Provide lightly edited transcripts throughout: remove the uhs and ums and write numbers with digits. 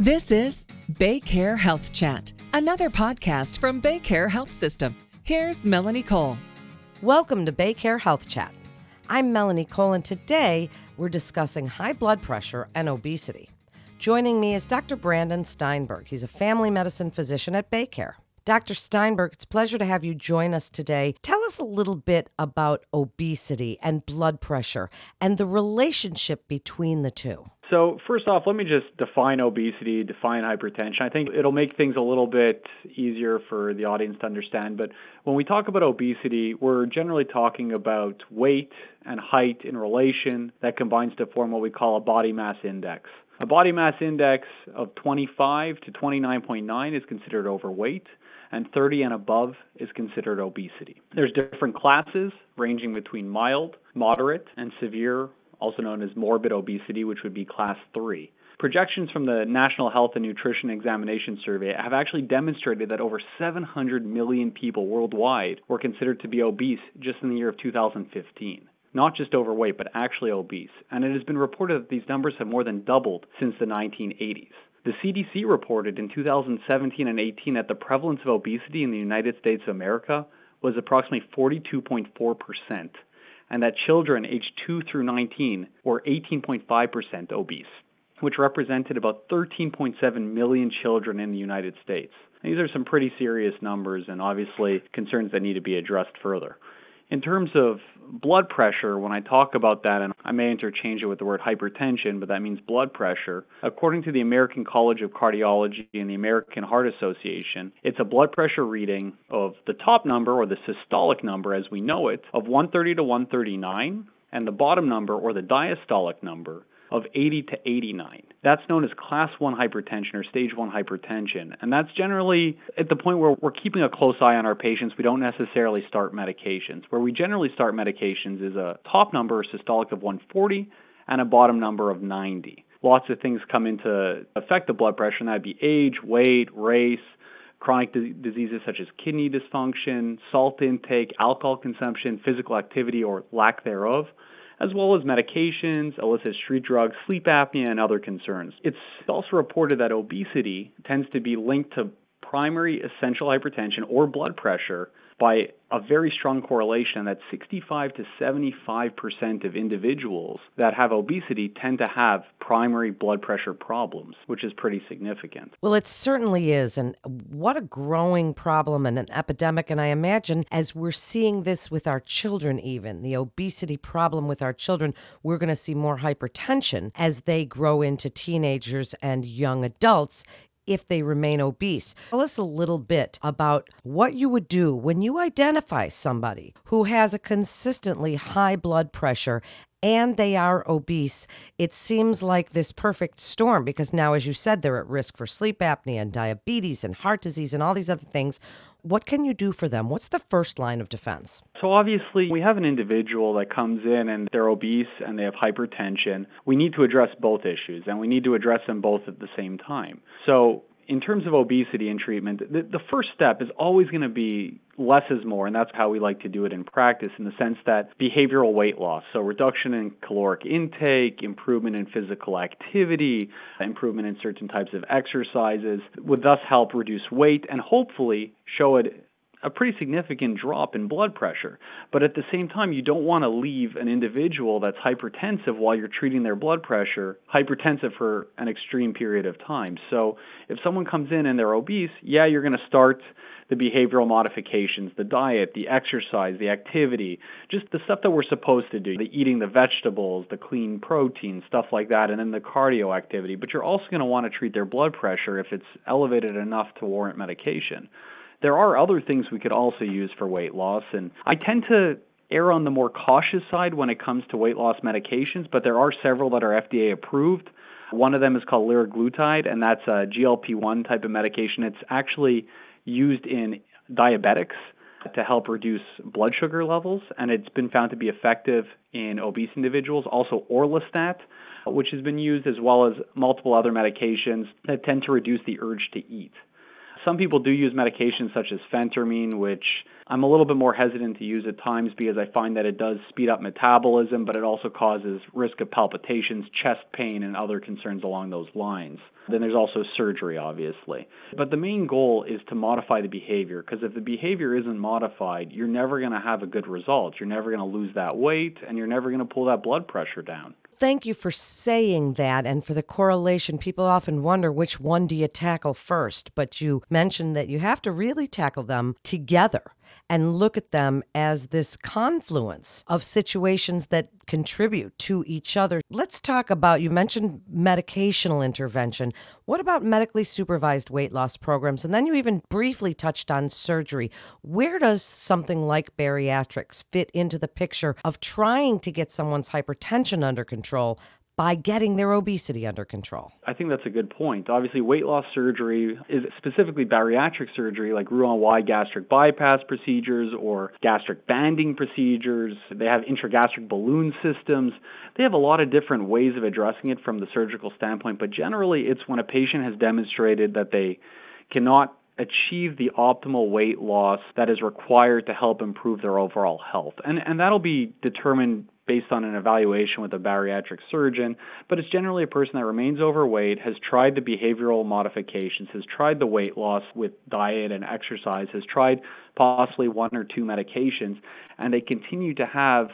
This is BayCare Health Chat, another podcast from BayCare Health System. Here's Melanie Cole. Welcome to BayCare Health Chat. I'm Melanie Cole, and today we're discussing high blood pressure and obesity. Joining me is Dr. Brandon Steinberg. He's a family medicine physician at BayCare. Dr. Steinberg, it's a pleasure to have you join us today. Tell us a little bit about obesity and blood pressure and the relationship between the two. So first off, let me just define obesity, define hypertension. I think it'll make things a little bit easier for the audience to understand. But when we talk about obesity, we're generally talking about weight and height in relation that combines to form what we call a body mass index. A body mass index of 25 to 29.9 is considered overweight, and 30 and above is considered obesity. There's different classes ranging between mild, moderate, and severe, also known as morbid obesity, which would be class 3. Projections from the National Health and Nutrition Examination Survey have actually demonstrated that over 700 million people worldwide were considered to be obese just in the year of 2015. Not just overweight, but actually obese. And it has been reported that these numbers have more than doubled since the 1980s. The CDC reported in 2017 and 18 that the prevalence of obesity in the United States of America was approximately 42.4%. and that children aged 2 through 19 were 18.5% obese, which represented about 13.7 million children in the United States. These are some pretty serious numbers and obviously concerns that need to be addressed further. In terms of blood pressure, when I talk about that, and I may interchange it with the word hypertension, but that means blood pressure. According to the American College of Cardiology and the American Heart Association, it's a blood pressure reading of the top number, or the systolic number as we know it, of 130 to 139, and the bottom number, or the diastolic number, of 80 to 89. That's known as class 1 hypertension or stage 1 hypertension. And that's generally at the point where we're keeping a close eye on our patients. We don't necessarily start medications. Where we generally start medications is a top number, systolic, of 140 and a bottom number of 90. Lots of things come into affect the blood pressure, and that'd be age, weight, race, chronic diseases such as kidney dysfunction, salt intake, alcohol consumption, physical activity or lack thereof, as well as medications, illicit street drugs, sleep apnea, and other concerns. It's also reported that obesity tends to be linked to primary essential hypertension or blood pressure by a very strong correlation that 65 to 75% of individuals that have obesity tend to have primary blood pressure problems, which is pretty significant. Well, it certainly is. And what a growing problem and an epidemic. And I imagine as we're seeing this with our children, even the obesity problem with our children, we're going to see more hypertension as they grow into teenagers and young adults if they remain obese. Tell us a little bit about what you would do when you identify somebody who has a consistently high blood pressure and they are obese. It seems like this perfect storm, because now, as you said, they're at risk for sleep apnea and diabetes and heart disease and all these other things. What can you do for them? What's the first line of defense? So obviously, we have an individual that comes in and they're obese and they have hypertension. We need to address both issues, and we need to address them both at the same time. So in terms of obesity and treatment, the first step is always going to be less is more, and that's how we like to do it in practice, in the sense that behavioral weight loss, so reduction in caloric intake, improvement in physical activity, improvement in certain types of exercises, would thus help reduce weight and hopefully show it a pretty significant drop in blood pressure. But at the same time, you don't want to leave an individual that's hypertensive while you're treating their blood pressure hypertensive for an extreme period of time. So if someone comes in and they're obese, yeah, you're going to start the behavioral modifications, the diet, the exercise, the activity, just the stuff that we're supposed to do, the eating the vegetables, the clean protein, stuff like that, and then the cardio activity. But you're also going to want to treat their blood pressure if it's elevated enough to warrant medication. There are other things we could also use for weight loss, and I tend to err on the more cautious side when it comes to weight loss medications, but there are several that are FDA approved. One of them is called Liraglutide, and that's a GLP-1 type of medication. It's actually used in diabetics to help reduce blood sugar levels, and it's been found to be effective in obese individuals. Also Orlistat, which has been used, as well as multiple other medications that tend to reduce the urge to eat. Some people do use medications such as phentermine, which I'm a little bit more hesitant to use at times because I find that it does speed up metabolism, but it also causes risk of palpitations, chest pain, and other concerns along those lines. Then there's also surgery, obviously. But the main goal is to modify the behavior, because if the behavior isn't modified, you're never going to have a good result. You're never going to lose that weight, and you're never going to pull that blood pressure down. Thank you for saying that and for the correlation. People often wonder which one do you tackle first, but you mentioned that you have to really tackle them together and look at them as this confluence of situations that contribute to each other. Let's talk about, you mentioned medicational intervention. What about medically supervised weight loss programs? And then you even briefly touched on surgery. Where does something like bariatrics fit into the picture of trying to get someone's hypertension under control by getting their obesity under control? I think that's a good point. Obviously, weight loss surgery is specifically bariatric surgery like Roux-en-Y gastric bypass procedures or gastric banding procedures. They have intragastric balloon systems. They have a lot of different ways of addressing it from the surgical standpoint, but generally it's when a patient has demonstrated that they cannot achieve the optimal weight loss that is required to help improve their overall health. And that'll be determined based on an evaluation with a bariatric surgeon, but it's generally a person that remains overweight, has tried the behavioral modifications, has tried the weight loss with diet and exercise, has tried possibly one or two medications, and they continue to have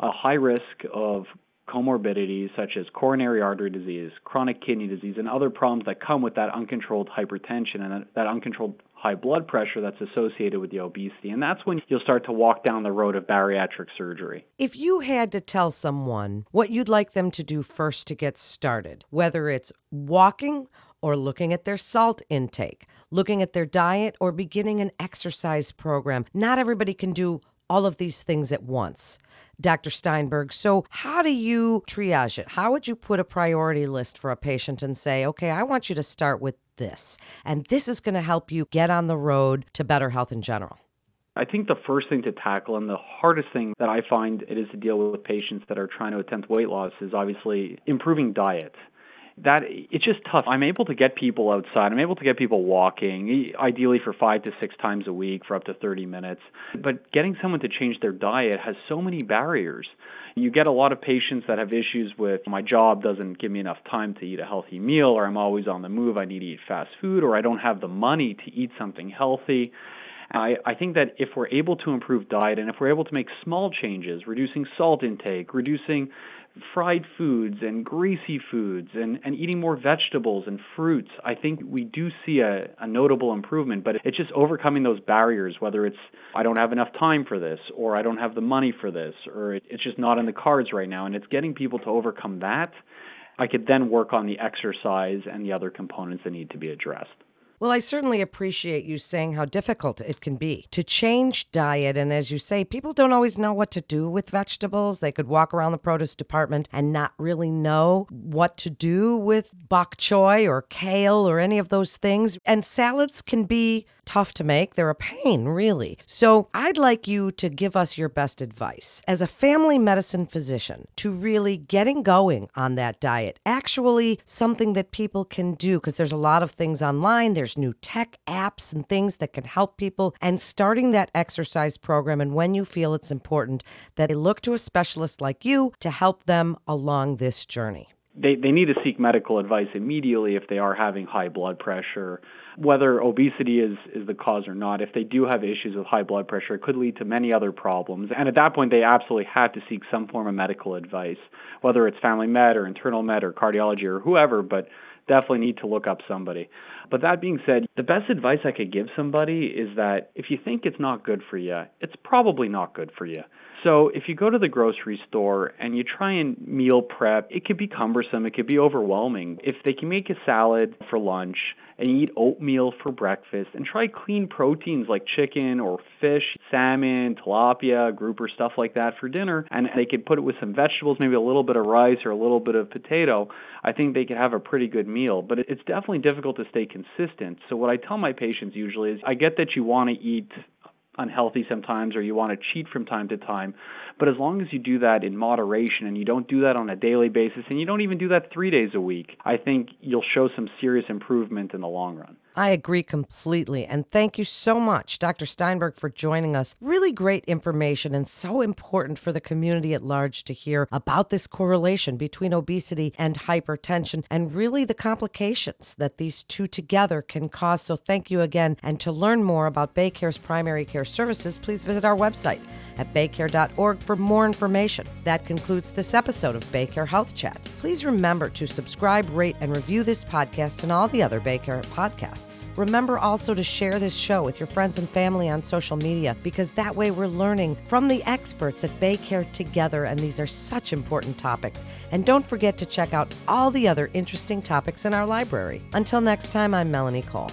a high risk of comorbidities such as coronary artery disease, chronic kidney disease, and other problems that come with that uncontrolled hypertension and that uncontrolled high blood pressure that's associated with the obesity. And that's when you'll start to walk down the road of bariatric surgery. If you had to tell someone what you'd like them to do first to get started, whether it's walking or looking at their salt intake, looking at their diet, or beginning an exercise program, not everybody can do all of these things at once, Dr. Steinberg. So how do you triage it? How would you put a priority list for a patient and say, okay, I want you to start with this, and this is going to help you get on the road to better health in general? I think the first thing to tackle and the hardest thing that I find it is to deal with patients that are trying to attempt weight loss is obviously improving diet. That it's just tough. I'm able to get people outside. I'm able to get people walking, ideally for 5 to 6 times a week for up to 30 minutes. But getting someone to change their diet has so many barriers. You get a lot of patients that have issues with, my job doesn't give me enough time to eat a healthy meal, or I'm always on the move, I need to eat fast food, or I don't have the money to eat something healthy. I think that if we're able to improve diet and if we're able to make small changes, reducing salt intake, reducing fried foods and greasy foods and eating more vegetables and fruits, I think we do see a notable improvement, but it's just overcoming those barriers, whether it's I don't have enough time for this or I don't have the money for this or it's just not in the cards right now, and it's getting people to overcome that. I could then work on the exercise and the other components that need to be addressed. Well, I certainly appreciate you saying how difficult it can be to change diet. And as you say, people don't always know what to do with vegetables. They could walk around the produce department and not really know what to do with bok choy or kale or any of those things. And salads can be tough to make. They're a pain, really. So I'd like you to give us your best advice as a family medicine physician to really getting going on that diet. Actually, something that people can do, because there's a lot of things online. There's new tech apps and things that can help people, and starting that exercise program. And when you feel it's important, that they look to a specialist like you to help them along this journey. They need to seek medical advice immediately if they are having high blood pressure, whether obesity is the cause or not. If they do have issues with high blood pressure, it could lead to many other problems. And at that point, they absolutely have to seek some form of medical advice, whether it's family med or internal med or cardiology or whoever, but definitely need to look up somebody. But that being said, the best advice I could give somebody is that if you think it's not good for you, it's probably not good for you. So if you go to the grocery store and you try and meal prep, it could be cumbersome, it could be overwhelming. If they can make a salad for lunch and eat oatmeal for breakfast and try clean proteins like chicken or fish, salmon, tilapia, grouper, stuff like that for dinner, and they could put it with some vegetables, maybe a little bit of rice or a little bit of potato, I think they could have a pretty good meal. But it's definitely difficult to stay consistent. So what I tell my patients usually is, I get that you want to eat unhealthy sometimes or you want to cheat from time to time, but as long as you do that in moderation and you don't do that on a daily basis and you don't even do that 3 days a week, I think you'll show some serious improvement in the long run. I agree completely. And thank you so much, Dr. Steinberg, for joining us. Really great information and so important for the community at large to hear about this correlation between obesity and hypertension and really the complications that these two together can cause. So thank you again. And to learn more about BayCare's primary care services, please visit our website at baycare.org for more information. That concludes this episode of BayCare Health Chat. Please remember to subscribe, rate, and review this podcast and all the other BayCare podcasts. Remember also to share this show with your friends and family on social media, because that way we're learning from the experts at BayCare together, and these are such important topics. And don't forget to check out all the other interesting topics in our library. Until next time, I'm Melanie Cole.